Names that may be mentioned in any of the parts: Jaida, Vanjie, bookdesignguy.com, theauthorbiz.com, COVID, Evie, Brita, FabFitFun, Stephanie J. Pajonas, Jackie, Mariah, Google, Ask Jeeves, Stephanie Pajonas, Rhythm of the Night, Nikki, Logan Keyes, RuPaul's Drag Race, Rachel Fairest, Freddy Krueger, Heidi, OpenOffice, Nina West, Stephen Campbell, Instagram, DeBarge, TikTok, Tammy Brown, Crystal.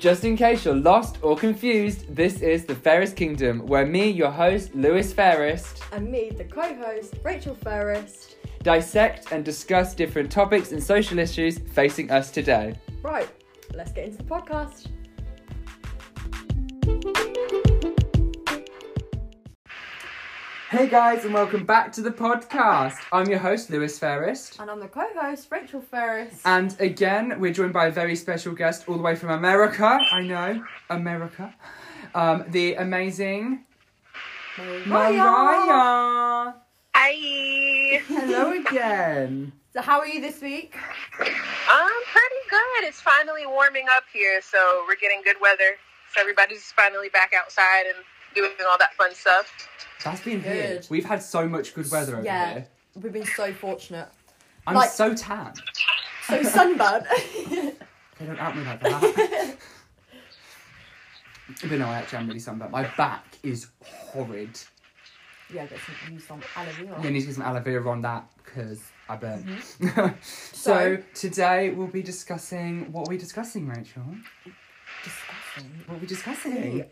Just in case you're lost or confused, this is the Fairest Kingdom, where me, your host, Lewis Fairest, and me, the co-host, Rachel Fairest, dissect and discuss different topics and social issues facing us today. Right, let's get into the podcast. Hey guys, and welcome back to the podcast. I'm your host, Lewis Fairest. And I'm the co-host, Rachel Fairest. And again, we're joined by a very special guest all the way from America. I know, America. The amazing Mariah. Hi. Hello again. So how are you this week? I'm pretty good. It's finally warming up here, so we're getting good weather. So everybody's finally back outside and doing all that fun stuff. That's been good. We've had so much good weather over here. Yeah, we've been so fortunate. I'm like, so tan. So sunburned. They don't out me like that. But no, I actually am really sunburned. My back is horrid. Yeah, get some aloe vera. Yeah, I need to get some aloe vera on that because I burn. Mm-hmm. So today we'll be discussing... What are we discussing, Rachel? What are we discussing? Yeah.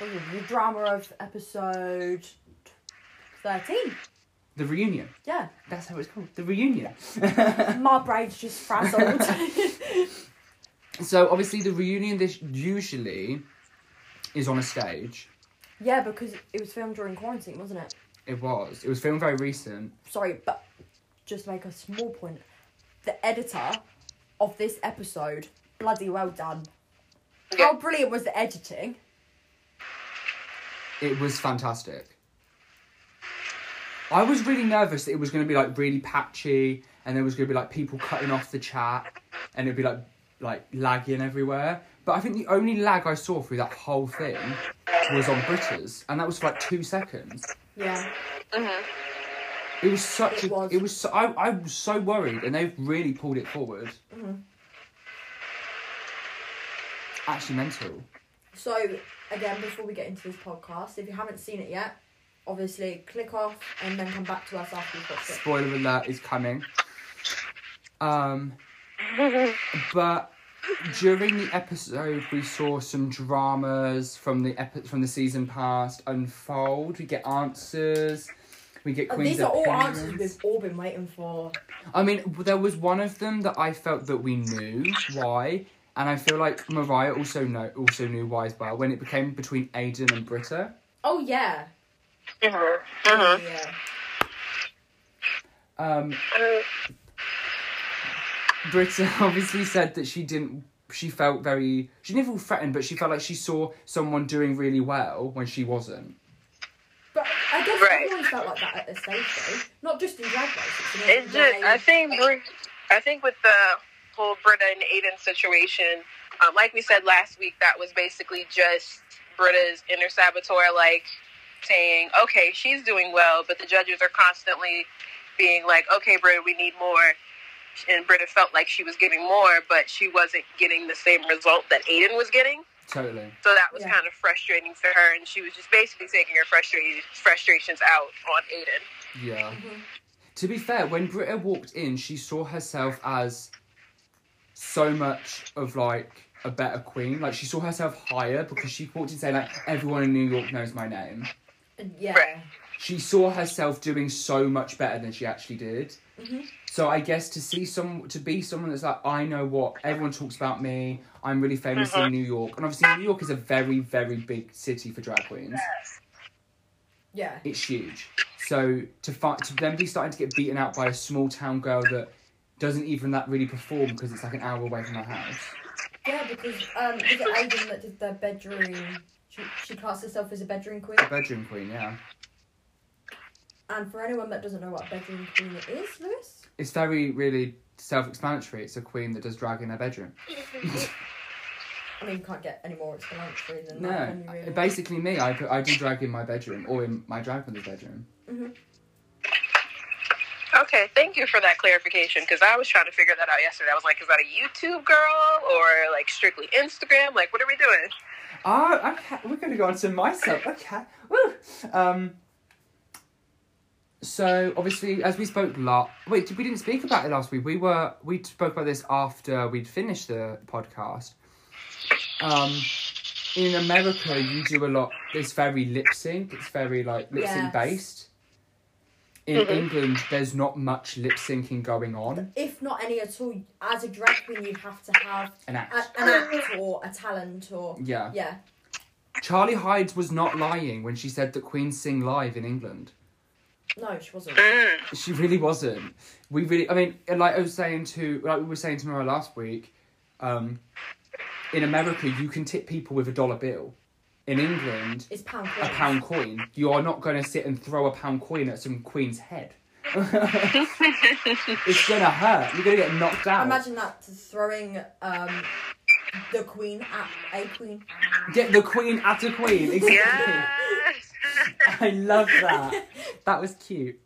The drama of episode 13. The reunion. Yeah. That's how it's called. The reunion. My brain's just frazzled. So obviously the reunion this usually is on a stage. Yeah, because it was filmed during quarantine, wasn't it? It was. It was filmed very recent. Sorry, but just to make a small point, the editor of this episode, bloody well done. How brilliant was the editing? It was fantastic. I was really nervous that it was going to be, like, really patchy and there was going to be, like, people cutting off the chat and it would be, like lagging everywhere. But I think the only lag I saw through that whole thing was on Brita's, and that was for, like, 2 seconds. Yeah. Mm-hmm. It was such... I was so worried, and they've really pulled it forward. Mm-hmm. Actually mental. So... Again, before we get into this podcast, if you haven't seen it yet, obviously click off and then come back to us after you've watched it. Spoiler alert is coming. But during the episode, we saw some dramas from the season past unfold. We get answers. We get Queen's These are all opinions. Answers we've all been waiting for. I mean, there was one of them that I felt that we knew why. And I feel like Mariah also knew why as well, when it became between Aiden and Brita. Oh, yeah. Mm-hmm. Mm-hmm. Yeah. Brita obviously said that she didn't feel threatened, but she felt like she saw someone doing really well when she wasn't. But I guess everyone felt like that at this stage, though. Not just in drag races. It's just, I think with the... Brita and Aiden situation, like we said last week, that was basically just Brita's inner saboteur, like saying, okay, she's doing well, but the judges are constantly being like, okay, Brita, we need more. And Brita felt like she was giving more, but she wasn't getting the same result that Aiden was getting. Totally. So that was kind of frustrating for her, and she was just basically taking her frustrations out on Aiden. Yeah. Mm-hmm. To be fair, when Brita walked in, she saw herself as so much of, like, a better queen. Like, she saw herself higher because she walked in saying, like, everyone in New York knows my name. Yeah. She saw herself doing so much better than she actually did. Mm-hmm. So I guess to be someone that's like, I know what, everyone talks about me, I'm really famous in New York. And obviously New York is a very, very big city for drag queens. Yeah. It's huge. So to then be starting to get beaten out by a small town girl that doesn't even that really perform because it's like an hour away from her house. Yeah, because was it Aiden that did the bedroom? She classed herself as a bedroom queen. A bedroom queen, yeah. And for anyone that doesn't know what a bedroom queen is, Lewis? It's very, really self-explanatory. It's a queen that does drag in her bedroom. I mean, you can't get any more explanatory than that. No, really basically me. I do drag in my bedroom or in my drag mother's bedroom. Mm-hmm. Okay, thank you for that clarification, because I was trying to figure that out yesterday. I was like, is that a YouTube girl, or, like, strictly Instagram? Like, what are we doing? Oh, okay. We're going to go on to myself. Okay. Woo! So, obviously, as we spoke last... Wait, we didn't speak about it last week. We spoke about this after we'd finished the podcast. in America, you do a lot. It's very lip sync. It's very like lip sync based. In England, there's not much lip syncing going on. If not any at all, as a drag queen, you have to have an act or a talent or yeah. Charlie Hyde was not lying when she said that queens sing live in England. No, she wasn't. She really wasn't. I mean, like we were saying to Mariah last week, in America, you can tip people with $1 bill. In England, it's a pound coin. You are not going to sit and throw a pound coin at some queen's head. It's going to hurt. You're going to get knocked out. Imagine that, throwing the queen at a queen. Get the queen at a queen, exactly. Yes! I love that. That was cute.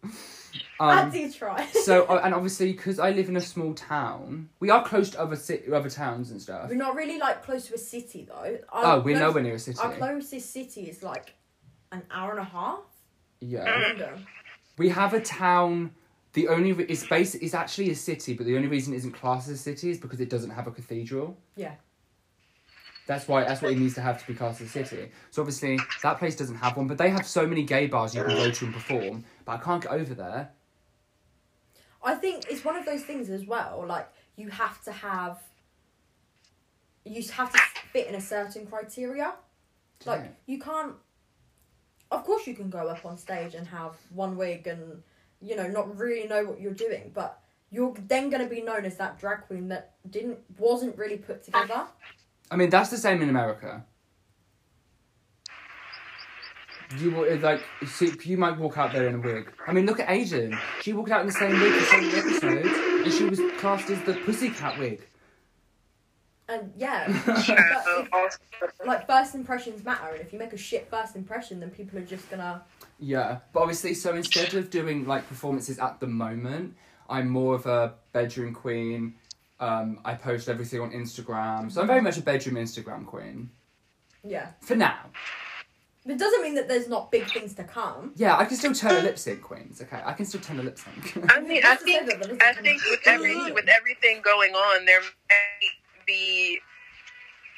I do try. So, and obviously, because I live in a small town, we are close to other towns and stuff. We're not really, like, close to a city, though. We're nowhere near a city. Our closest city is, like, an hour and a half. Yeah. London. We have a town, it's actually a city, but the only reason it isn't classed as a city is because it doesn't have a cathedral. Yeah. That's what it needs to have to be classed as a city. So obviously, that place doesn't have one, but they have so many gay bars you can go to and perform, but I can't get over there. I think it's one of those things as well, like, you have to fit in a certain criteria. Like, you can't... Of course you can go up on stage and have one wig and, you know, not really know what you're doing, but you're then going to be known as that drag queen that wasn't really put together. I mean, that's the same in America. You might walk out there in a wig. I mean, look at Aiden. She walked out in the same wig the same episode, and she was classed as the pussycat wig. And yeah, like, first impressions matter, and if you make a shit first impression, then people are just gonna. Yeah, but obviously, so instead of doing like performances at the moment, I'm more of a bedroom queen. I post everything on Instagram, so I'm very much a bedroom Instagram queen. Yeah. For now. It doesn't mean that there's not big things to come. Yeah, I can still turn a lip sync, queens. Okay, I can still turn a lip sync. I think with everything going on, there might be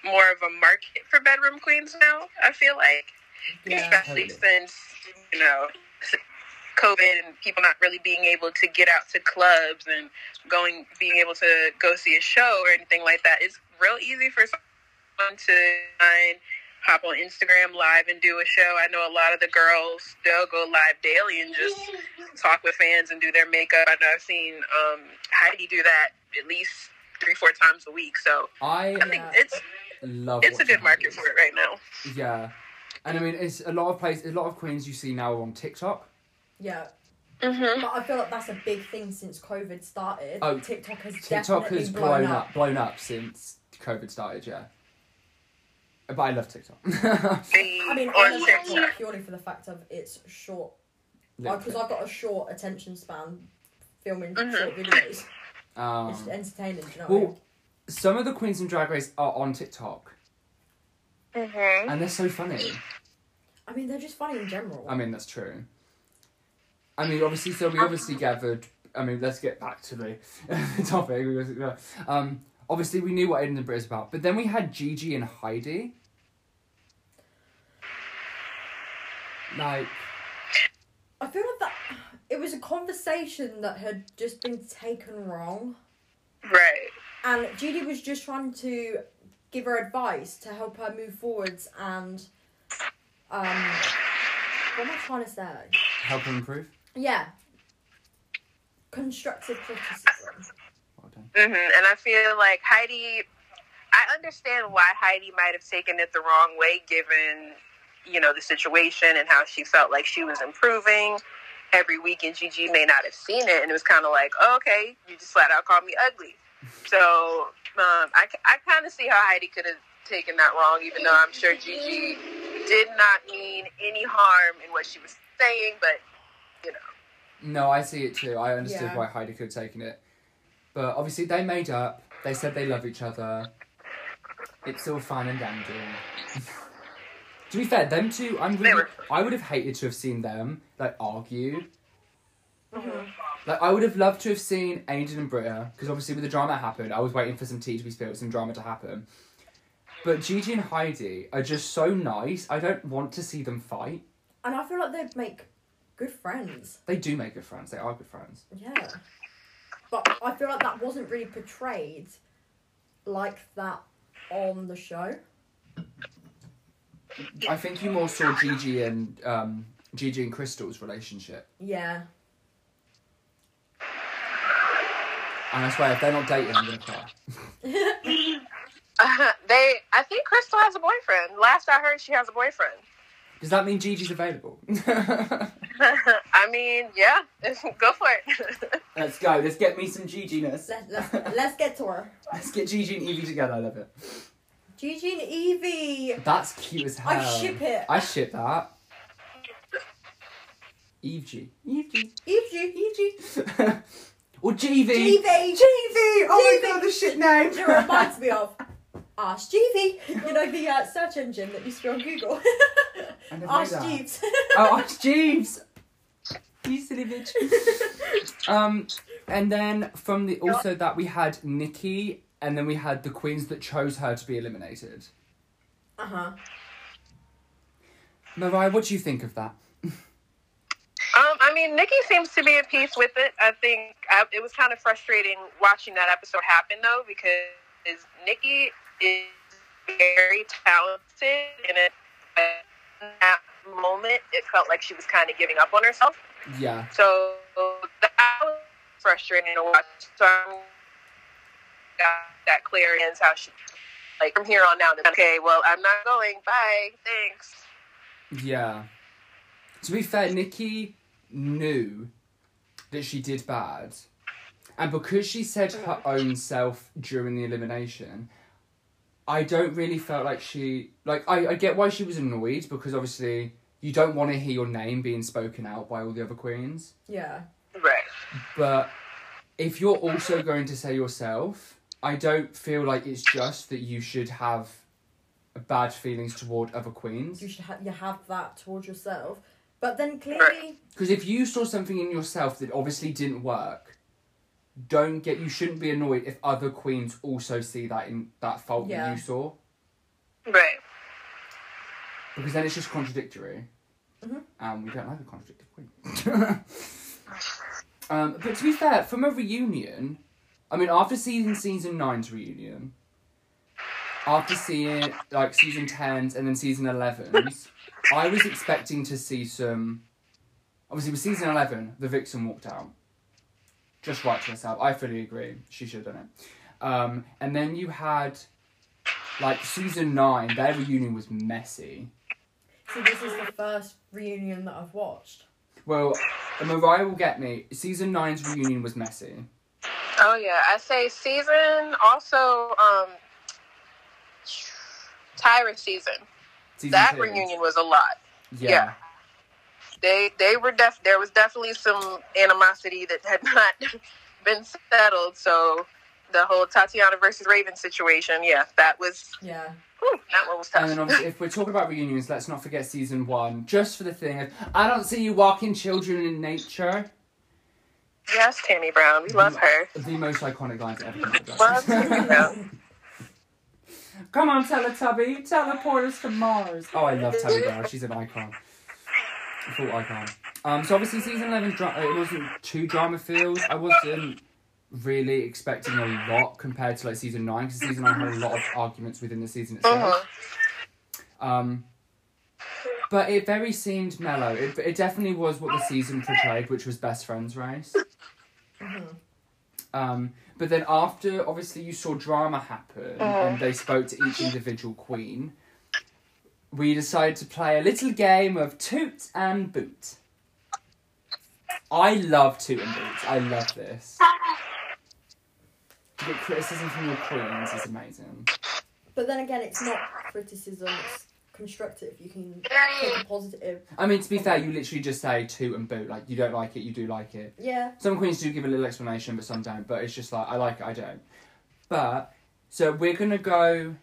more of a market for bedroom queens now. I feel like, especially since COVID and people not really being able to get out to clubs and being able to go see a show or anything like that. It's real easy for someone to hop on Instagram live and do a show. I know a lot of the girls still go live daily and just talk with fans and do their makeup. I know I've seen Heidi do that at least 3-4 times a week. So I think it's a good market for it right now. Yeah, and I mean, it's a lot of queens you see now are on TikTok. Yeah. Mm-hmm. But I feel like that's a big thing since COVID started. Oh, TikTok has blown up since COVID started, yeah. But I love TikTok. I mean, I love TikTok purely for the fact of it's short. Because I've got a short attention span filming short videos. It's entertaining, do you know what I mean? Some of the queens in Drag Race are on TikTok. Mm-hmm. And they're so funny. I mean, they're just funny in general. I mean, that's true. I mean, obviously, so we obviously gathered... I mean, let's get back to the topic. Obviously, we knew what Aiden and Brita is about. But then we had Gigi and Heidi. Like... I feel like that... It was a conversation that had just been taken wrong. Right. And Gigi was just trying to give her advice to help her move forwards and... what am I trying to say? Help her improve? Yeah. Constructive criticism. Well done. And I feel like Heidi... I understand why Heidi might have taken it the wrong way, given, the situation and how she felt like she was improving every week, and Gigi may not have seen it, and it was kind of like, oh, okay, you just flat out called me ugly. So I kind of see how Heidi could have taken that wrong, even though I'm sure Gigi did not mean any harm in what she was saying, but, No, I see it too. I understood why Heidi could have taken it. But obviously they made up. They said they love each other. It's all fine and dandy. To be fair, them two, I would have hated to have seen them, like, argue. Mm-hmm. Like, I would have loved to have seen Aiden and Brita, because obviously with the drama that happened, I was waiting for some tea to be spilled, some drama to happen. But Gigi and Heidi are just so nice. I don't want to see them fight. And I feel like they make good friends. They do make good friends. They are good friends. Yeah. But I feel like that wasn't really portrayed like that on the show. I think you more saw Gigi and Crystal's relationship. Yeah. And I swear, if they're not dating, I'm going to cry. I think Crystal has a boyfriend. Last I heard, she has a boyfriend. Does that mean Gigi's available? I mean, yeah. Go for it. Let's go. Let's get me some Gigi-ness. Let's get to her. Let's get Gigi and Evie together. I love it. Gigi and Evie. That's cute as hell. I ship it. I ship that. Evie. Or Jeevee! Oh my god, the shit name! It reminds me of Ask Jeevee. You know, the search engine that used to be on Google. Ask Jeeves. Oh, Ask Jeeves! You silly bitch. And then from the... Also that we had Nikki, and then we had the queens that chose her to be eliminated. Uh-huh. Mariah, what do you think of that? I mean, Nikki seems to be at peace with it. I think it was kind of frustrating watching that episode happen, though, because Nikki is very talented, and at that moment, it felt like she was kind of giving up on herself. Yeah. So that was frustrating to watch. So I got that clear is how she, like, from here on out, okay, well, I'm not going. Bye. Thanks. Yeah. To be fair, Nikki knew that she did bad. And because she said her own self during the elimination, I don't really felt like she... Like, I get why she was annoyed, because obviously you don't want to hear your name being spoken out by all the other queens. Yeah. Right. But if you're also going to say yourself, I don't feel like it's just that you should have bad feelings toward other queens. You should have that towards yourself. But then clearly... Because if you saw something in yourself that obviously didn't work, you shouldn't be annoyed if other queens also see that in that fault that you saw. Right. Because then it's just contradictory. Mm-hmm. And we don't like a contradictory queen. But to be fair, from a reunion... I mean, after seeing season 9's reunion, after seeing, like, season 10's and then season 11's... I was expecting to see some... Obviously, with season 11, the vixen walked out. Just right to herself. I fully agree. She should have done it. And then you had, like, season 9. Their reunion was messy. So this is the first reunion that I've watched. Well, Mariah will get me. Season 9's reunion was messy. Oh, yeah. I say season... Also, Tyra's season. That reunion was a lot. Yeah. They were there was definitely some animosity that had not been settled. So the whole Tatiana versus Raven situation, that was... Yeah. Whew, that one was tough. And then obviously, if we're talking about reunions, let's not forget season 1. Just for the thing of, I don't see you walking children in nature. Yes, Tammy Brown. We love her. The most iconic line to ever come to love Tammy Brown. Come on, Teletubby, teleport us to Mars. Oh, I love Tammy Brown. She's an icon. Full icon. So obviously season 11, it wasn't too drama-filled. I wasn't really expecting a lot compared to like season 9, because season 9 had a lot of arguments within the season itself. Uh-huh. But it very seemed mellow. It definitely was what the season portrayed, which was best friends race. Uh-huh. But then after, obviously, you saw drama happen and they spoke to each individual queen, we decided to play a little game of Toot and Boot. I love Toot and Boot. I love this. To get criticism from your queens is amazing. But then again, it's not criticism. It's constructive. You can take a positive. I mean, to be fair, you literally just say toot and boot. Like, you don't like it, you do like it. Yeah. Some queens do give a little explanation, but some don't. But it's just like, I like it, I don't. But, so we're going to go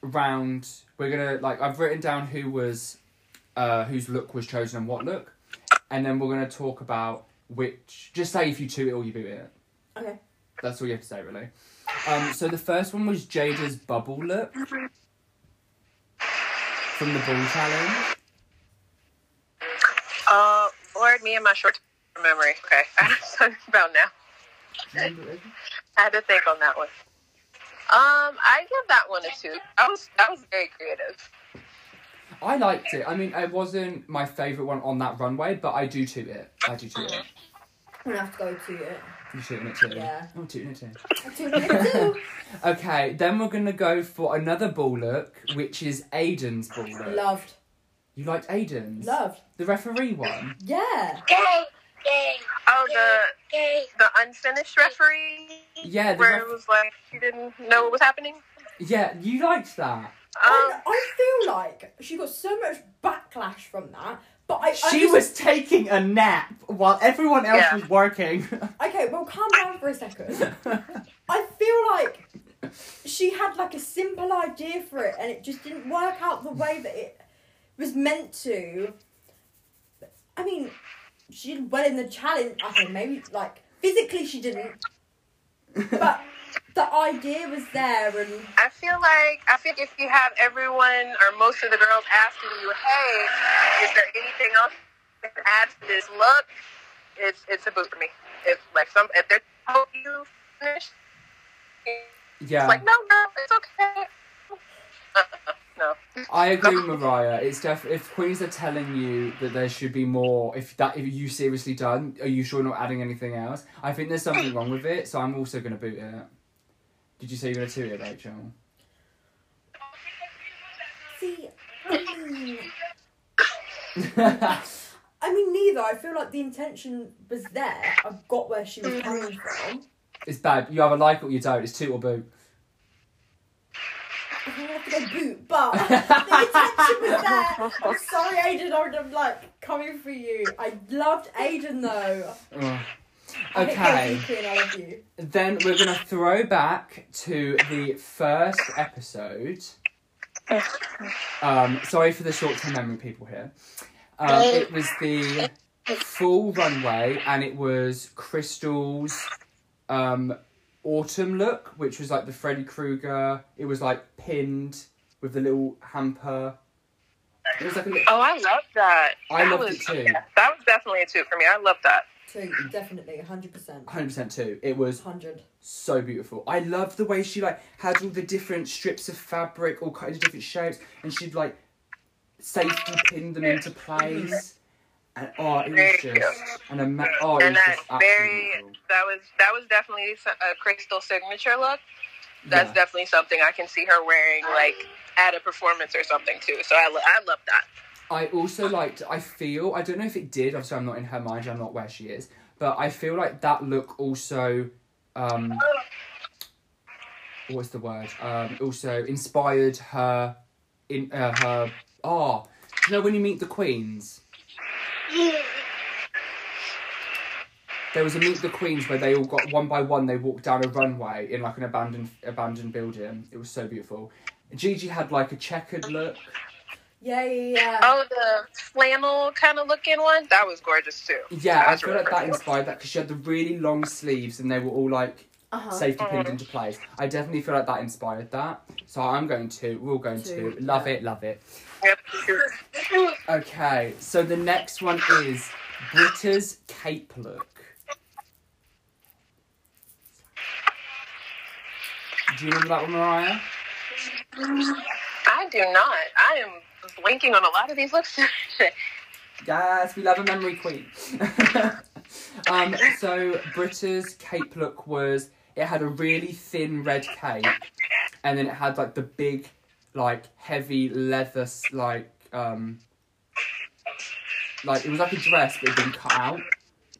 round. We're going to, like, I've written down whose look was chosen and what look. And then we're going to talk about which, just say if you toot it or you boot it. Okay. That's all you have to say, really. So the first one was Jaida's bubble look. from the ball challenge? Lord, me and my short memory. Okay, I don't know about now. I had to think on that one. I give that one a 2. That was very creative. I liked it. I mean, it wasn't my favourite one on that runway, but I do toot it. I'm gonna have to go toot it. You're tooting it too? Yeah. I'm tooting it too. I'm tooting it too. Okay, then we're gonna go for another ball look, which is Aiden's ball look. Loved. You liked Aiden's? Loved. The referee one? Yeah. Oh, the unfinished referee? Yeah. Where it was like, she didn't know what was happening? Yeah, you liked that. I feel like she got so much backlash from that, but she was taking a nap while everyone else was working. Okay, well, calm down for a second. I feel like she had like a simple idea for it, and it just didn't work out the way that it was meant to. I mean, she did well in the challenge. I think maybe like physically she didn't, but. The idea was there, and I feel like if you have everyone or most of the girls asking you, "Hey, is there anything else to add to this look?" It's a boot for me. If like if they're told you finish, it's like no, it's okay. No. I agree with Mariah. It's definitely, if queens are telling you that there should be more, if you seriously done, are you sure not adding anything else? I think there's something wrong with it, so I'm also gonna boot it. Did you say you were going to do it, Rachel? See, I mean, neither. I feel like the intention was there. I've got where she was coming from. It's bad. You either like or you don't. It's toot or boot. I think I have to go boot, but the intention was there. I'm sorry, Aiden. I would have, like, coming for you. I loved Aiden, though. Okay, then we're going to throw back to the first episode. Sorry for the short-term memory people here. It was the full runway, and it was Crystal's autumn look, which was like the Freddy Krueger. It was like pinned with the little hamper. It was like I love that. I loved it too. Yeah, that was definitely a 2 for me. I love that. So definitely, 100%. 100% too. It was 100. So beautiful. I love the way she like had all the different strips of fabric, all kinds of different shapes, and she'd like safety pin them into place. And it was just an amazing. That was definitely a Crystal signature look. That's definitely something I can see her wearing like at a performance or something too. So I love that. I also liked, I don't know if it did, obviously I'm not in her mind, I'm not where she is, but I feel like that look also, what's the word? Also inspired her, you know when you meet the Queens? There was a Meet the Queens where they all got, one by one, they walked down a runway in like an abandoned building. It was so beautiful. Gigi had like a checkered look. Yeah. Oh, the flannel kind of looking one? That was gorgeous, too. Yeah, I feel like that inspired that, because she had the really long sleeves and they were all, like, safety pinned into place. I definitely feel like that inspired that. So we're all going to. Love it. Yep. Okay, so the next one is Brita's cape look. Do you remember that one, Mariah? I do not. I am blanking on a lot of these looks. Yes, we love a memory queen. So Brita's cape look was, it had a really thin red cape, and then it had like the big, like heavy leather, like it was like a dress but it had been cut out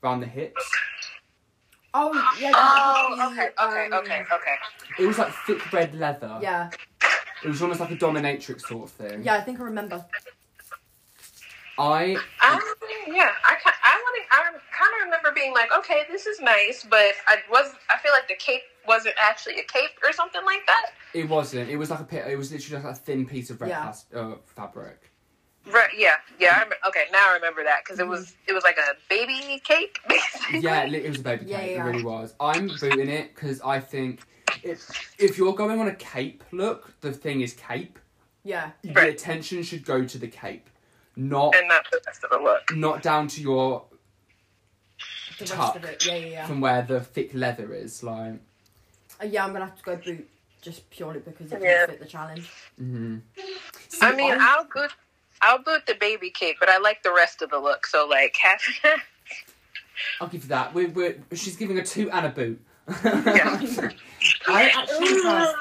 around the hips. Oh yeah. Okay. It was like thick red leather. Yeah. It was almost like a dominatrix sort of thing. Yeah, I think I remember. I kind of remember being like, okay, this is nice, but I feel like the cape wasn't actually a cape or something like that. It wasn't. It was like it was literally like a thin piece of red fabric. Right. Yeah. Okay, now I remember that, because it was like a baby cape. Basically. Yeah, it was a baby cape. Yeah. It really was. I'm booting it because I think. If you're going on a cape look, the thing is cape. Yeah. Right. The attention should go to the cape. Not... And that's the rest of a look. Not down to your... The tuck rest of it, yeah. From where the thick leather is, like... Yeah, I'm going to have to go boot just purely because it doesn't fit the challenge. Mm-hmm. So I mean, I'll boot the baby cape, but I like the rest of the look, so, like, half... I'll give you that. She's giving a 2 and a boot. Yeah. I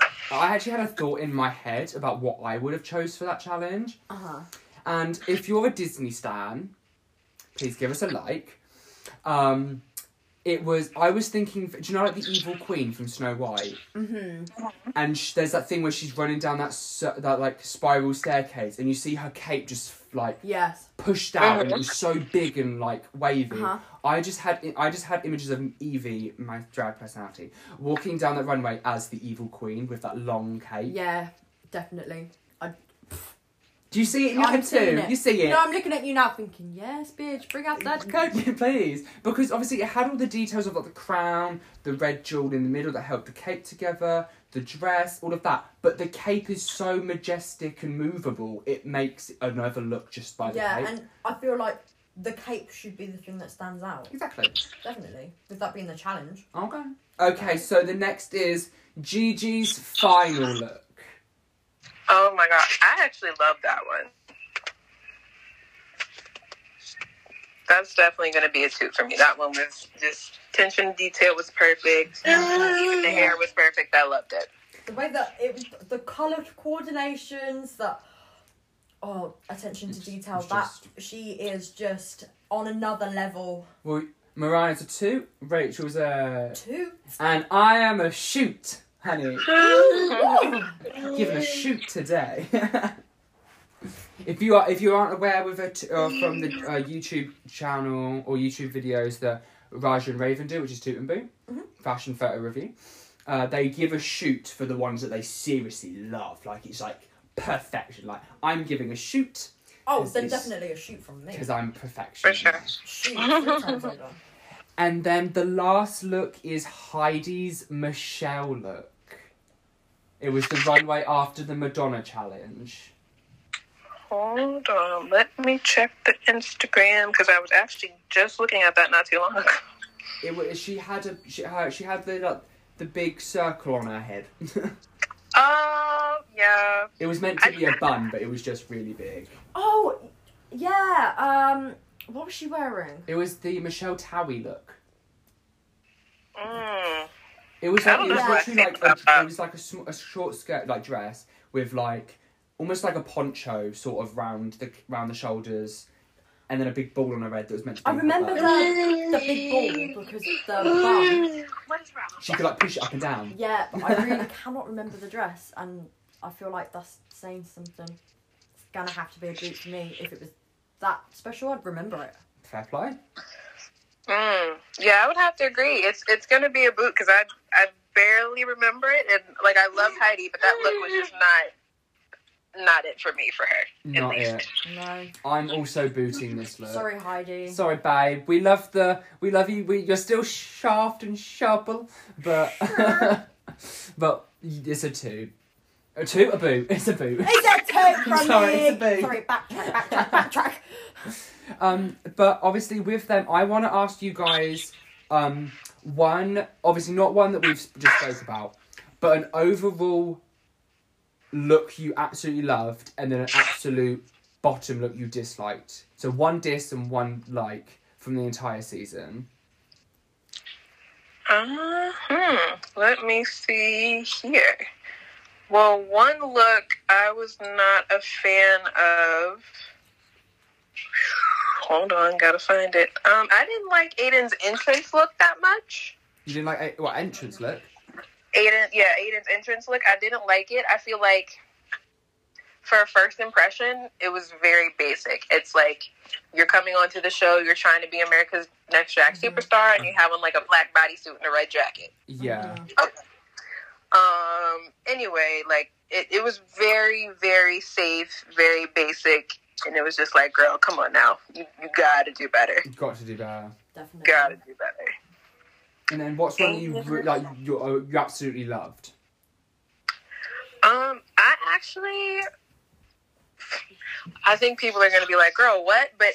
actually had a thought in my head about what I would have chose for that challenge. Uh-huh. And if you're a Disney stan, please give us a like. I was thinking, do you know, like, the evil queen from Snow White? Mm-hmm. And there's that thing where she's running down that like, spiral staircase, and you see her cape just, like... Yes. Pushed out, and it was so big and, like, wavy. Uh-huh. I just had images of Evie, my drag personality, walking down that runway as the evil queen with that long cape. Yeah, definitely. Do you see it in your head too? You see it? No, I'm looking at you now thinking, yes, bitch, bring out that coat. Please. Because obviously it had all the details of, like, the crown, the red jewel in the middle that held the cape together, the dress, all of that. But the cape is so majestic and movable, it makes another look just by the cape. Yeah, and I feel like the cape should be the thing that stands out. Exactly. Definitely. With that being the challenge. Okay. Okay, so the next is Gigi's final look. Oh my god, I actually love that one. That's definitely going to be a 2 for me. That one was just, attention to detail was perfect. Even the hair was perfect. I loved it. The way that it was, the colour coordinations, attention to detail. She is just on another level. Well, Mariah's a 2, Rachel's a 2, and I am a shoot. Honey, giving a shoot today. If you aren't aware with from the YouTube channel or YouTube videos that Raj and Raven do, which is Toot and Boo, fashion photo review, they give a shoot for the ones that they seriously love. Like, it's like perfection. Like, I'm giving a shoot. Oh, then definitely a shoot from me because I'm perfection. For sure. Shoot. And then the last look is Heidi's Michelle look. It was the runway after the Madonna challenge. Hold on, let me check the Instagram because I was actually just looking at that not too long ago. It was, she had the big circle on her head. Oh, yeah. It was meant to be a bun, but it was just really big. Oh, yeah. What was she wearing? It was the Michelle Towie look. Mm. It was like a short skirt, like, dress with, like, almost like a poncho sort of round the shoulders, and then a big ball on her head that was meant to be... I remember the big ball because the bum. She could, like, push it up and down. Yeah, but I really cannot remember the dress, and I feel like that's saying something. It's gonna have to be a boot for me. If it was that special, I'd remember it. Fair play. Yeah, I would have to agree. It's going to be a boot because I barely remember it, and, like, I love Heidi, but that look was just not it for me, for her. Not it. No. I'm also booting this look. Sorry, Heidi. Sorry, babe. We love you. You're still shaft and shovel, but sure. But it's a 2. A 2, a boot. It's a boot. It's a 2 from me. Sorry, it's a boot. Sorry, backtrack. But obviously with them, I want to ask you guys, one, obviously not one that we've just spoke about, but an overall look you absolutely loved and then an absolute bottom look you disliked. So one diss and one like from the entire season. Let me see here. Well, one look I was not a fan of. Hold on, gotta find it. I didn't like Aiden's entrance look that much. You didn't like what entrance look? Aiden's entrance look. I didn't like it. I feel like for a first impression, it was very basic. It's like you're coming onto the show, you're trying to be America's Next Drag Superstar, and you have on, like, a black bodysuit and a red jacket. Yeah. Okay. Anyway, like, it was very, very safe, very basic, and it was just like, girl, come on now. You gotta do better. You've got to do better. Definitely. Gotta do better. And then what's one you, like, you absolutely loved? I actually I think people are going to be like, girl, what? But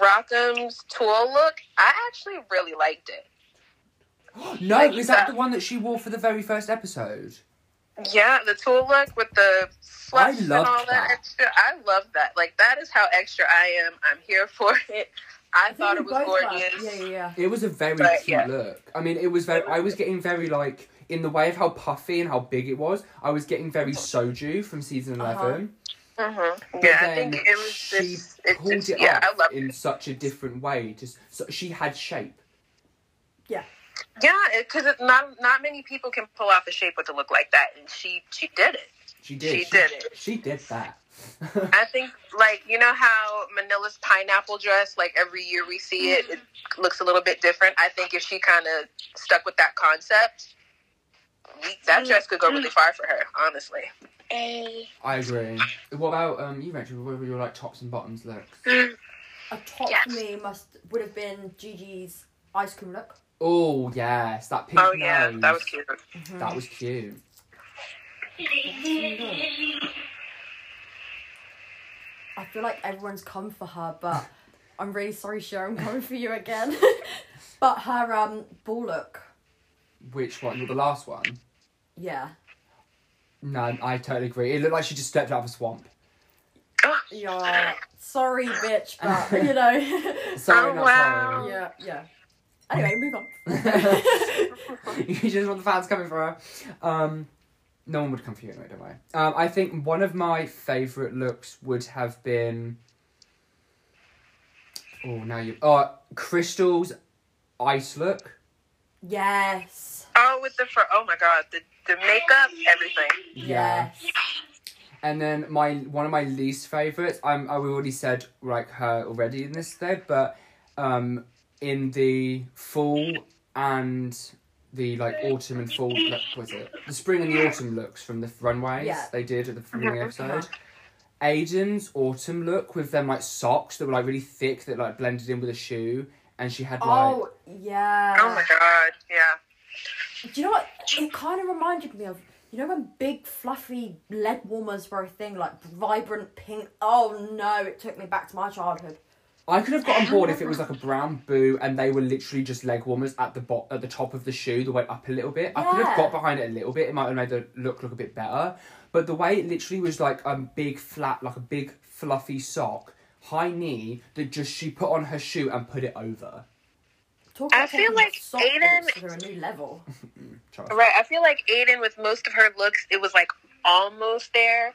Rockham's tulle look, I actually really liked it. No, like, is that the one that she wore for the very first episode? Yeah, the tulle look with the fluff and all that extra. I love that. Like, that is how extra I am. I'm here for it. I thought it was gorgeous. Yeah. It was a very cute look. I mean, it was very... I was getting very, like... In the way of how puffy and how big it was, I was getting very Soju from season 11. Yeah, I think it was just... She pulled it up in such a different way. She had shape. Yeah. Yeah, because not many people can pull off a shape with a look like that, and she did it. She did it. She did that. I think, like, you know how Manila's pineapple dress, like, every year we see it, it looks a little bit different. I think if she kind of stuck with that concept, that dress could go really far for her, honestly. I agree. What about you, Rachel? What were your, like, tops and bottoms looks? A top for me would have been Gigi's ice cream look. Oh, yes. That pink nose. Oh, yeah. That was cute. Mm-hmm. That was cute. I feel like everyone's come for her, but I'm really sorry, Cher, I'm coming for you again. But her ball look. Which one? The last one? Yeah. No, I totally agree. It looked like she just stepped out of a swamp. Yeah. Sorry, bitch, but, you know. Sorry, not sorry. Yeah. Anyway, move on. You just want the fans coming for her. No one would come for you anyway, don't worry. I think one of my favourite looks would have been... Crystal's ice look. Yes. Oh, with the oh my god, the makeup, everything. Yes. And then one of my least favourites. I already said like her already in this thing, but in the fall and the like autumn and fall, the spring and the autumn looks from the runways they did at the filming episode. Aiden's autumn look with them like socks that were like really thick that like blended in with a shoe, and she had oh my god, yeah. Do you know what? It kind of reminded me of, you know, when big fluffy leg warmers were a thing, like vibrant pink. Oh no, it took me back to my childhood. I could have got on board if it was like a brown boo and they were literally just leg warmers at the top of the shoe that went up a little bit. Yeah. I could have got behind it a little bit. It might have made the look a bit better. But the way it literally was like a big flat, like a big fluffy sock, high knee, that just she put on her shoe and put it over. I feel like Aiden... a new level. Right, I feel like Aiden with most of her looks, it was like almost there.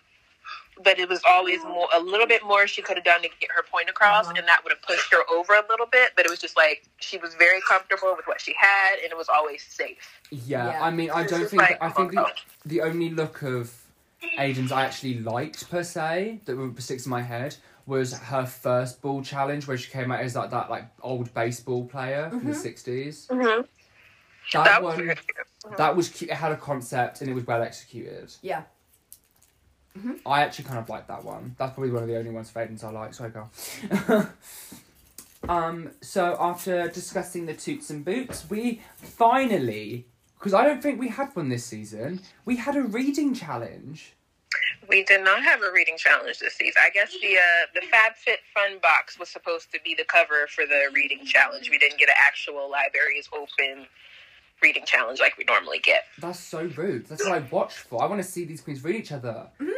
But it was always more, a little bit more she could have done to get her point across, and that would have pushed her over a little bit. But it was just like she was very comfortable with what she had, and it was always safe. Yeah. I mean, I don't think like, I think the only look of Aiden's I actually liked per se that sticks in my head was her first ball challenge where she came out as like that like old baseball player from the '60s. Mm-hmm. That one, was that was cute. It had a concept and it was well executed. Yeah. Mm-hmm. I actually kind of like that one. That's probably one of the only ones Faden's I like, so go. So after discussing the toots and boots, we finally, because I don't think we had one this season, we had a reading challenge. We did not have a reading challenge this season. I guess the FabFitFun box was supposed to be the cover for the reading challenge. We didn't get an actual libraries open reading challenge like we normally get. That's so rude. That's what I watch for. I want to see these queens read each other. Mm-hmm.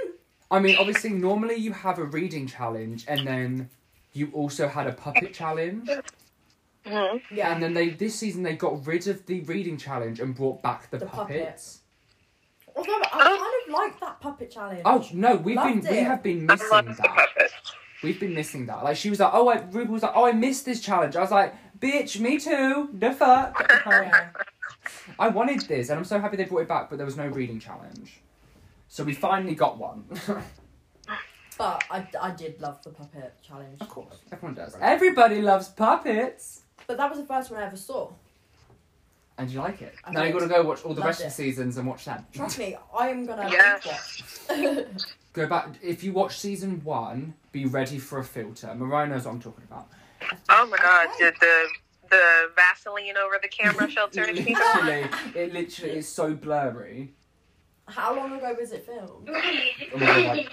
I mean, obviously, normally you have a reading challenge and then you also had a puppet challenge. Mm-hmm. Yeah. And then this season they got rid of the reading challenge and brought back the puppets. Although I kind of like that puppet challenge. Oh no, we have been missing that. We've been missing that. Like she was like, oh, Ruby was like, oh, I missed this challenge. I was like, bitch, me too. The fuck. I wanted this, and I'm so happy they brought it back, but there was no reading challenge. So we finally got one. But I did love the puppet challenge. Of course, everyone does. Everybody loves puppets. But that was the first one I ever saw. And you like it? Now you've got to go watch all the rest of the seasons and watch them. Trust me, I am going to watch it. Go back. If you watch season 1, be ready for a filter. Mariah knows what I'm talking about. Oh my god, the Vaseline over the camera filter. It literally is so blurry. How long ago was it filmed? Like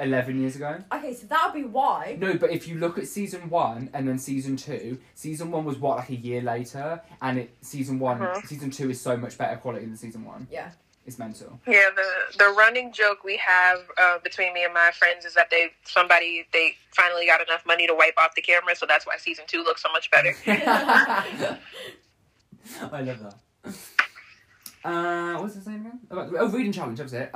11 years ago. Okay, so that would be why. No, but if you look at season one and then season two, season one was what, like a year later? And it season two is so much better quality than season one. Yeah. It's mental. Yeah, the running joke we have between me and my friends is that they finally got enough money to wipe off the camera, so that's why season two looks so much better. I love that. What's the name again? Oh, reading challenge, that was it.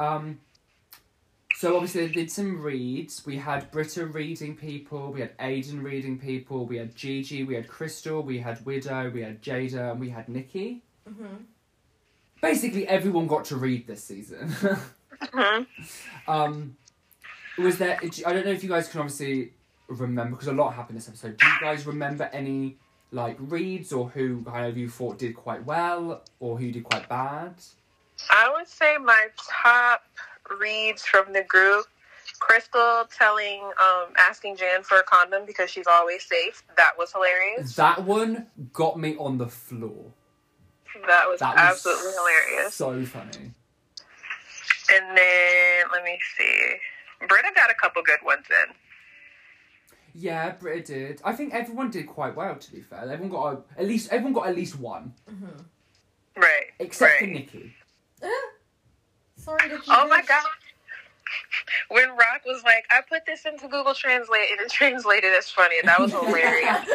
So obviously they did some reads. We had Brita reading people, we had Aiden reading people, we had Gigi, we had Crystal, we had Widow, we had Jaida, and we had Nikki. Mm-hmm. Basically, everyone got to read this season. Mm-hmm. Was there... I don't know if you guys can obviously remember, because a lot happened this episode. Do you guys remember any, like, reads or who kind of you thought did quite well or who did quite bad? I would say my top reads from the group, Crystal asking Jan for a condom because she's always safe. That was hilarious. That one got me on the floor. That was absolutely hilarious. So funny. And then, let me see. Brita got a couple good ones in. Yeah, Brita did. I think everyone did quite well, to be fair. Everyone got at least one. Mm-hmm. Right. Except for Nikki. Sorry, Nikki. Oh, my God. When Rock was like, I put this into Google Translate and it translated as funny. That was hilarious.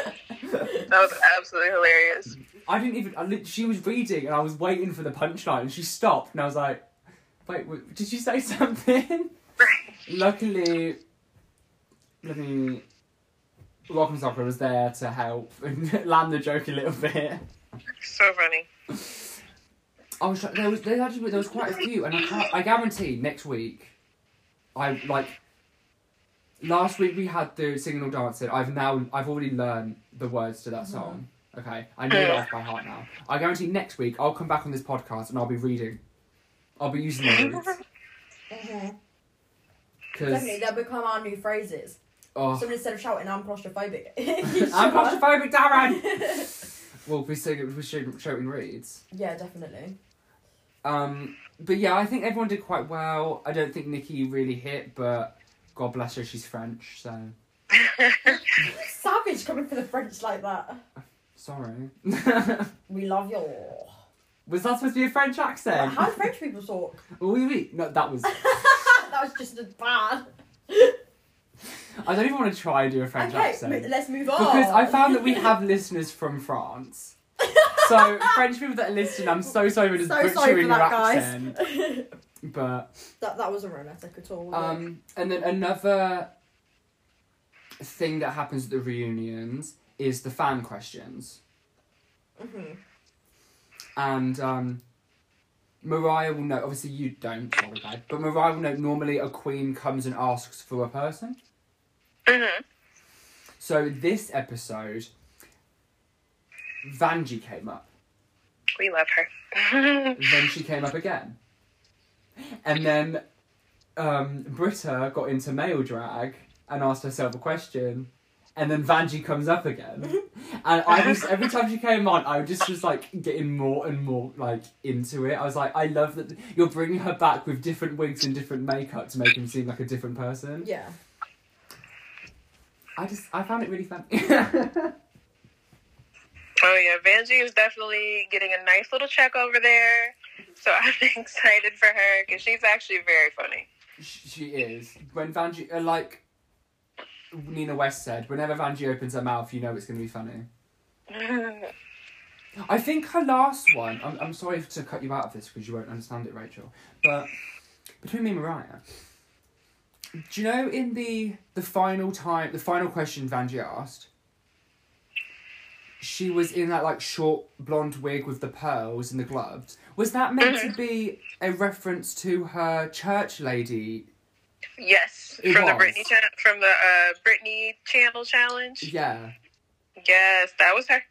That was absolutely hilarious. I didn't even... she was reading and I was waiting for the punchline and she stopped and I was like, wait, did she say something? Luckily, Welcome Soccer was there to help and land the joke a little bit. So funny. There was quite a few, and I guarantee next week, last week we had the Signal Dancing. I've already learned the words to that song. Okay, I know that off by heart now. I guarantee next week I'll come back on this podcast and I'll be reading. I'll be using the words. Mm-hmm. Definitely, they'll become our new phrases. Oh. So instead of shouting, I'm claustrophobic. I'm claustrophobic, Darren! Well, we're shouting reads. Yeah, definitely. But yeah, I think everyone did quite well. I don't think Nikki really hit, but God bless her, she's French, so... Savage coming for the French like that. Sorry. We love you. Was that supposed to be a French accent? How do French people talk? Oui. No, that was... that was just as bad. I don't even want to try and do a French accent. Let's move on. Because I found that we have listeners from France. So, French people that listen, I'm so sorry for butchering your accent. But... That wasn't romantic at all. And then another thing that happens at the reunions... is the fan questions. Mm-hmm. And Mariah will know, obviously you don't, but Mariah will know normally a queen comes and asks for a person. Mm-hmm. So this episode, Vanjie came up. We love her. Then she came up again. And then Brita got into male drag and asked herself a question. And then Vanjie comes up again. And every time she came on, I was just like, getting more and more, like, into it. I was like, I love that you're bringing her back with different wigs and different makeup to make him seem like a different person. Yeah. I found it really fun. Oh, yeah. Vanjie is definitely getting a nice little check over there. So I'm excited for her, because she's actually very funny. She is. When Vanjie, Nina West said, whenever Vanjie opens her mouth, you know it's going to be funny. I think her last one... I'm sorry to cut you out of this because you won't understand it, Rachel. But between me and Mariah, do you know in the final question Vanjie asked, she was in that, short blonde wig with the pearls and the gloves. Was that meant to be a reference to her church lady... Yes, from the Britney Channel Challenge. Yeah. Yes, that was her.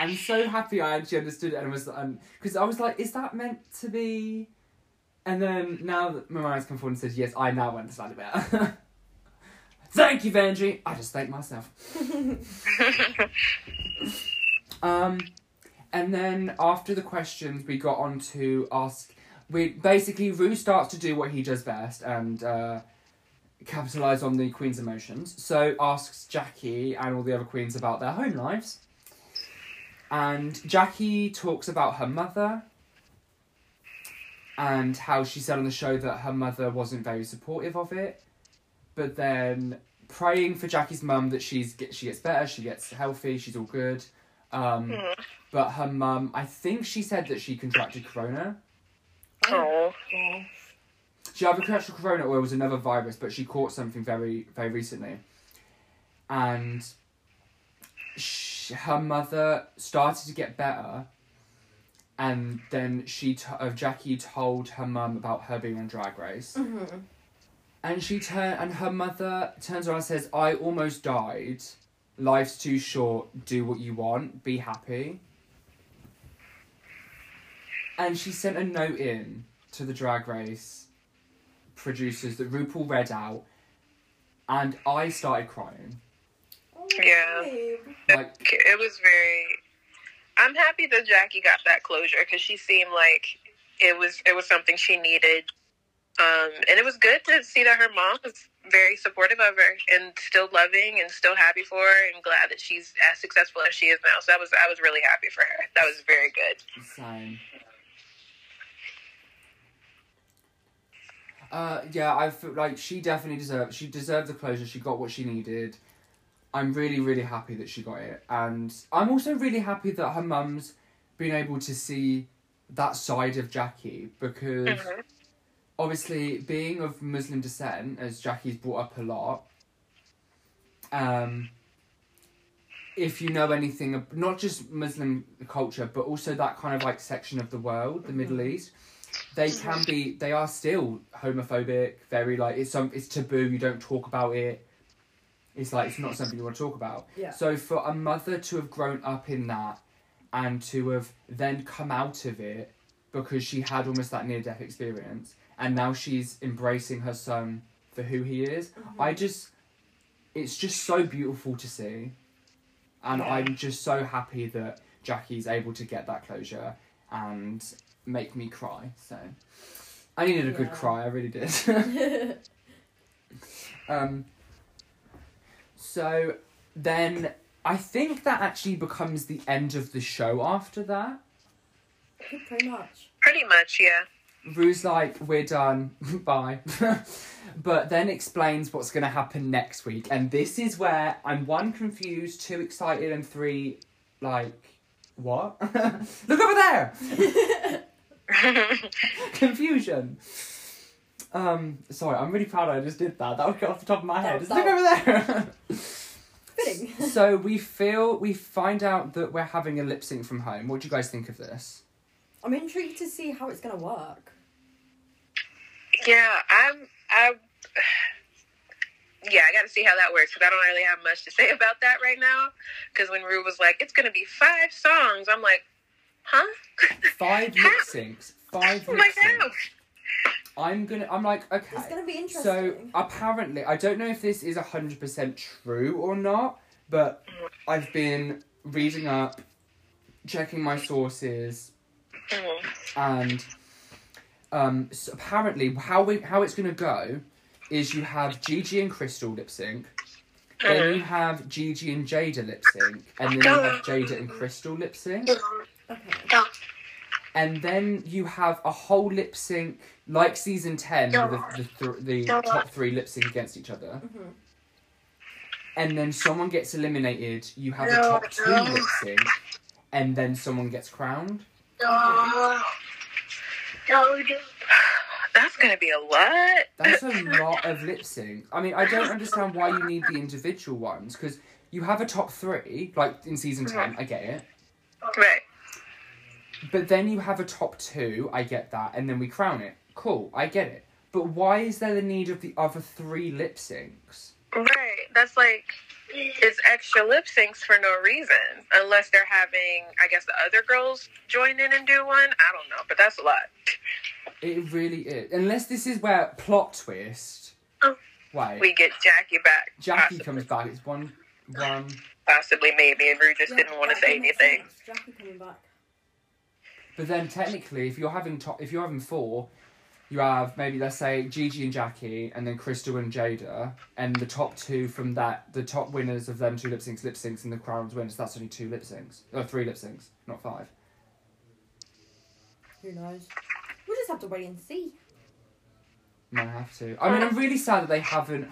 I'm so happy I actually understood it, and was because I was like, "Is that meant to be?" And then now that Mariah's come forward and says, "Yes, I now understand it better." Thank you, Vanjie. I just thank myself. And then after the questions, we got on to ask we basically Rue starts to do what he does best and capitalise on the Queen's emotions. So asks Jackie and all the other Queens about their home lives. And Jackie talks about her mother and how she said on the show that her mother wasn't very supportive of it. But then praying for Jackie's mum that she gets better, she gets healthy, she's all good. But her mum, I think she said that she contracted corona. Oh. She either contracted corona or it was another virus, but she caught something very, very recently. And her mother started to get better, and then Jackie told her mum about her being on Drag Race. Mm-hmm. And her mother turns around and says, "I almost died. Life's too short. Do what you want. Be happy." And she sent a note in to the Drag Race producers that RuPaul read out, and I started crying. Yeah, like, it was very. I'm happy that Jackie got that closure because she seemed like it was something she needed. And it was good to see that her mom was very supportive of her and still loving and still happy for her and glad that she's as successful as she is now. So I was really happy for her. That was very good. Same. Yeah, I feel like she deserved the closure. She got what she needed. I'm really, really happy that she got it. And I'm also really happy that her mum's been able to see that side of Jackie because... Mm-hmm. Obviously, being of Muslim descent, as Jackie's brought up a lot, if you know anything, not just Muslim culture, but also that kind of like section of the world, the Middle East, they are still homophobic, very like, it's taboo, you don't talk about it. It's like, it's not something you want to talk about. Yeah. So for a mother to have grown up in that and to have then come out of it because she had almost that near-death experience, and now she's embracing her son for who he is. Mm-hmm. It's just so beautiful to see. And yeah. I'm just so happy that Jackie's able to get that closure and make me cry. So I needed a good cry, I really did. So then I think that actually becomes the end of the show after that. Pretty much, yeah. Rue's like, we're done, bye. But then explains what's going to happen next week. And this is where I'm 1, confused, 2, excited, and 3, like, what? Look over there! Confusion. Sorry, I'm really proud I just did that. That would get off the top of my head. Just look over there! Fitting. So we find out that we're having a lip sync from home. What do you guys think of this? I'm intrigued to see how it's going to work. Yeah, I got to see how that works because I don't really have much to say about that right now. Because when Rue was like, it's going to be 5 songs, I'm like, huh? 5 lip syncs. 5 lip syncs. I'm like, okay. It's going to be interesting. So apparently, I don't know if this is 100% true or not, but I've been reading up, checking my sources. And so apparently how it's going to go is you have Gigi and Crystal lip sync, then you have Gigi and Jaida lip sync, and then you have Jaida and Crystal lip sync. Okay. And then you have a whole lip sync like season 10 with the top 3 lip sync against each other. Mm-hmm. And then someone gets eliminated, you have a top 2 lip sync, and then someone gets crowned. That's going to be a lot. That's a lot of lip sync. I mean, I don't understand why you need the individual ones, because you have a top 3, like in season 10, I get it. Right. But then you have a top 2, I get that, and then we crown it. Cool, I get it. But why is there the need of the other 3 lip syncs? Right, that's like... It's extra lip syncs for no reason, unless they're having, I guess, the other girls join in and do one. I don't know, but that's a lot. It really is. Unless this is where plot twist. Wait. We get Jackie back. Jackie possibly comes back. It's one. Possibly, maybe, and Rue just didn't want to say anything. Jackie coming back. But then technically, if you're having four, you have maybe, let's say, Gigi and Jackie, and then Crystal and Jaida, and the top two from that, the top winners of them two lip syncs, and the crowned winners. That's only two lip syncs, or three lip syncs, not five. Who knows? We'll just have to wait and see. Might have to. I mean, I'm really sad that they haven't.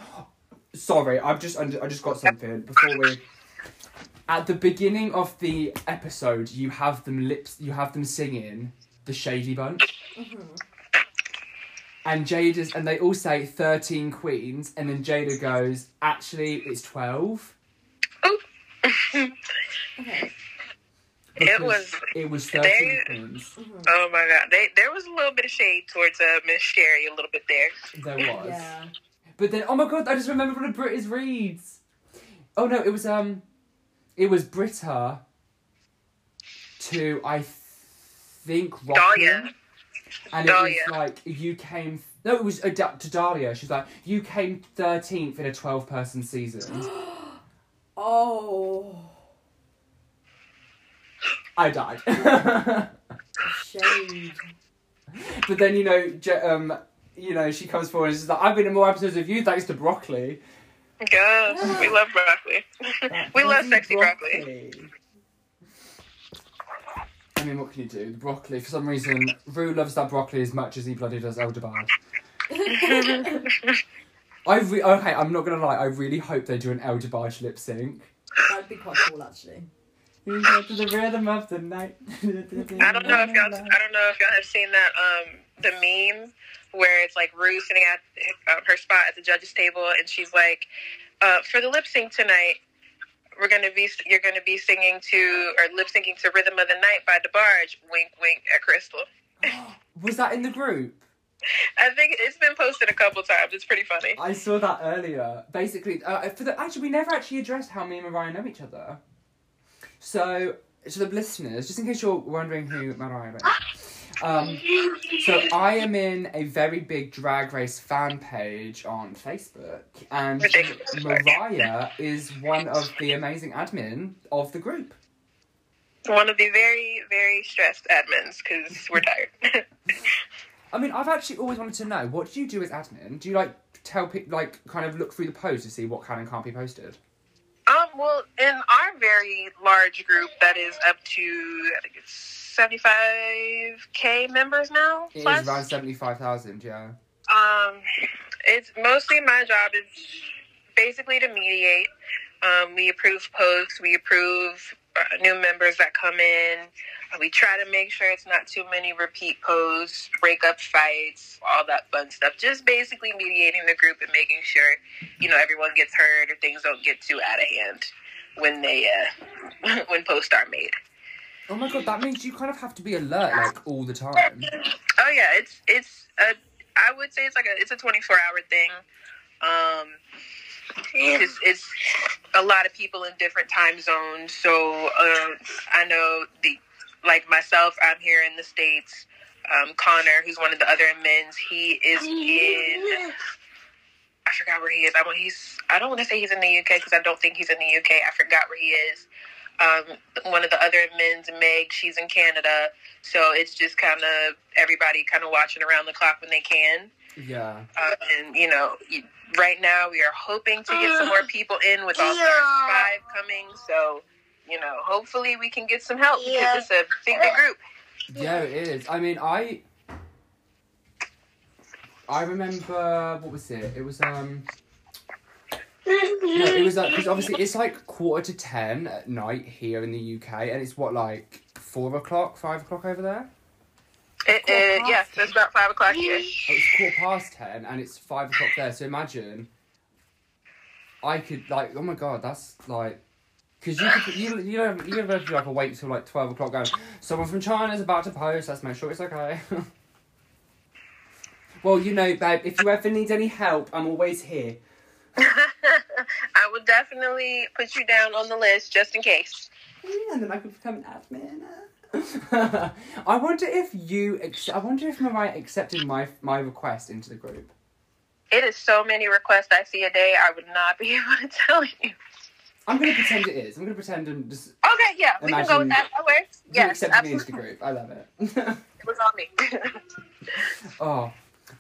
Sorry, I just got something before we. At the beginning of the episode, you have them singing the Shady Bunch. Mm-hmm. And they all say 13 queens, and then Jaida goes, actually, it's 12. Oh. Okay. Because it was 13 queens. Mm-hmm. Oh my god, there was a little bit of shade towards Miss Sherry, a little bit there. There was, yeah. But then, oh my god, I just remembered one of Brita's reads. Oh no, it was Brita to I think Dahlia. And Dahlia. It was like, it was to Dahlia. She's like, you came 13th in a 12-person season. Oh. I died. Shade. But then, she comes forward and she's like, I've been in more episodes of you thanks to broccoli. Yes, yeah. We love broccoli. We love sexy broccoli. I mean, what can you do? The broccoli, for some reason, Rue loves that broccoli as much as he bloody does Elderbad. Okay, I'm not going to lie, I really hope they do an Elderbad lip sync. That would be quite cool, actually. You go to the rhythm of the night. I don't know if y'all have seen that, the meme where it's like Rue sitting at her spot at the judges' table, and she's like, for the lip sync tonight, you're gonna be singing to, or lip syncing to Rhythm of the Night by DeBarge, wink wink at Crystal. Was that in the group? I think it's been posted a couple times. It's pretty funny. I saw that earlier. Basically, we never actually addressed how me and Mariah know each other. So, to the listeners, just in case you're wondering who Mariah is. So I am in a very big Drag Race fan page on Facebook, and Mariah is one of the amazing admin of the group. One of the very, very stressed admins, because we're tired. I mean, I've actually always wanted to know, what do you do as admin? Do you, like, tell people, like, kind of look through the posts to see what can and can't be posted? Well, in our very large group that is up to, I think it's 75k members now. It plus. Is around 75,000, yeah. It's mostly my job is basically to mediate. We approve posts, we approve new members that come in. We try to make sure it's not too many repeat posts, break up fights, all that fun stuff. Just basically mediating the group and making sure, everyone gets heard or things don't get too out of hand when they when posts are made. Oh my god, that means you kind of have to be alert, like, all the time. Oh yeah, I would say it's a 24-hour thing. It's a lot of people in different time zones, so I know myself, I'm here in the States. Connor, who's one of the other admins, he is in. I forgot where he is. I don't want to say he's in the UK because I don't think he's in the UK. I forgot where he is. One of the other admins, Meg, she's in Canada, so it's just kind of everybody kind of watching around the clock when they can. Yeah. Right now we are hoping to get some more people in with All-Star 5 coming, so, hopefully we can get some help because it's a big group. Yeah, it is. I mean, I remember, what was it? It was, it was like, because obviously it's like 9:45 at night here in the UK, and it's what, like 4 o'clock, 5 o'clock over there? Yes, it's about 5 o'clock here. It's 10:15 and it's 5 o'clock there, so imagine I could, like, oh my god, that's like, because you don't have to like wait till like 12 o'clock going, someone from China's about to post, let's make sure it's okay. Well, babe, if you ever need any help, I'm always here. I will definitely put you down on the list just in case. Yeah, and then I could become an admin. I wonder if Mariah accepted my request into the group. It is so many requests I see a day, I would not be able to tell you. I'm going to pretend it is. I'm going to pretend and just... Okay, yeah, we can go with that. That works. Yes, absolutely. You accepted me into the group. I love it. It was on me. Oh,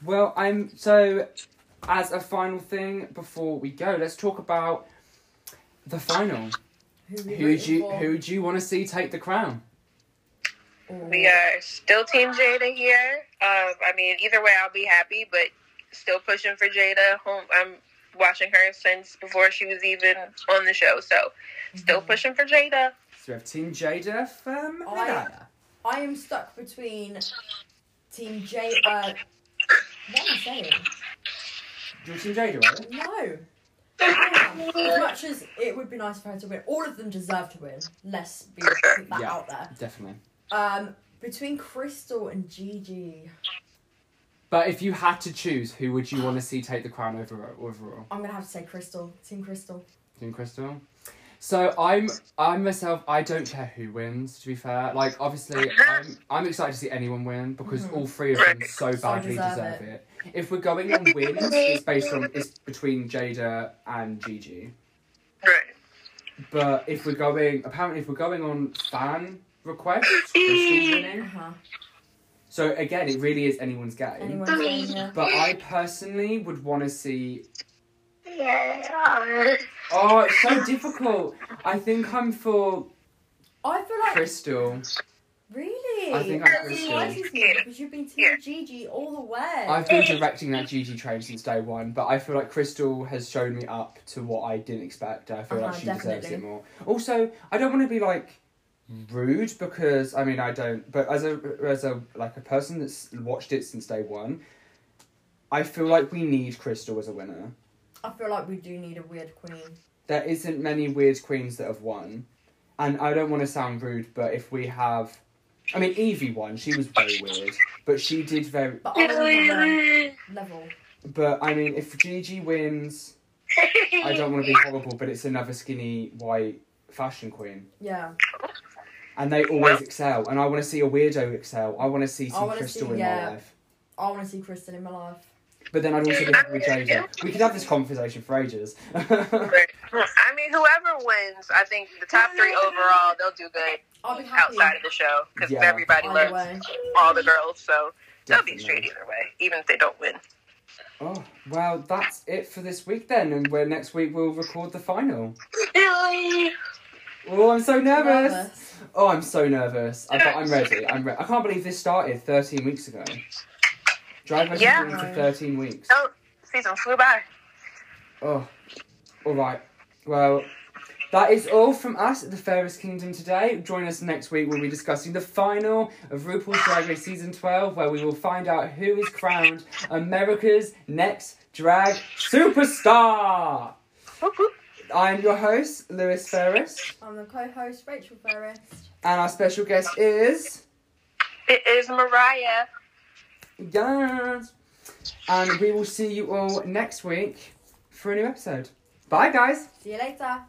well, So, as a final thing, before we go, let's talk about the final. Who do you want to see take the crown? We are still Team Jaida here. I mean, either way, I'll be happy, but still pushing for Jaida. I'm watching her since before she was even on the show, so still pushing for Jaida. So we have Team Jaida from Mariah. I am stuck between Team Jaida. What am I saying? You're Team Jaida, right? No. As much as it would be nice for her to win, all of them deserve to win. Let's be put that out there. Definitely. Between Crystal and Gigi. But if you had to choose, who would you want to see take the crown overall? I'm gonna have to say Crystal. Team Crystal. Team Crystal. So I myself, I don't care who wins, to be fair. Like, obviously, I'm excited to see anyone win, because all three of them so badly deserve it. If we're going on wins, it's between Jaida and Gigi. Right. But if we're going on fan requests, she's winning. So again, it really is anyone's game. But I personally would want to see... Oh, it's so difficult. I think I'm for... I feel like... Crystal. Really? I think I'm Crystal. Because you've been Team Gigi all the way. I've been directing that Gigi train since day one, but I feel like Crystal has shown me up to what I didn't expect. I feel like she deserves it more. Also, I don't want to be like... rude, because I mean I don't, but as a person that's watched it since day one, I feel like we need Crystal as a winner. I feel like we do need a weird queen. There isn't many weird queens that have won, and I don't want to sound rude, but if we have, I mean Evie won, she was very weird, but she did very level. But I mean, if Gigi wins, I don't want to be horrible, but it's another skinny white fashion queen. Yeah. And they always excel. And I want to see a weirdo excel. I want to see some Crystal in my life. I want to see Crystal in my life. But then I'd also be happy with Jaida. We could have this conversation for ages. Right. I mean, whoever wins, I think the top three overall, they'll do good outside of the show. Because everybody loves all the girls. So they'll be straight either way, even if they don't win. Oh, well, that's it for this week then. And next week we'll record the final. Oh, I'm so nervous. Oh, I'm so nervous. But I'm ready. I can't believe this started 13 weeks ago. Drag Race has been for 13 weeks. Oh, season flew by. Oh, all right. Well, that is all from us at the Fairest Kingdom today. Join us next week. We'll be discussing the final of RuPaul's Drag Race Season 12, where we will find out who is crowned America's next drag superstar. I'm your host, Lewis Fairest. I'm the co-host, Rachel Fairest. And our special guest is... It is Mariah. Yes. And we will see you all next week for a new episode. Bye, guys. See you later.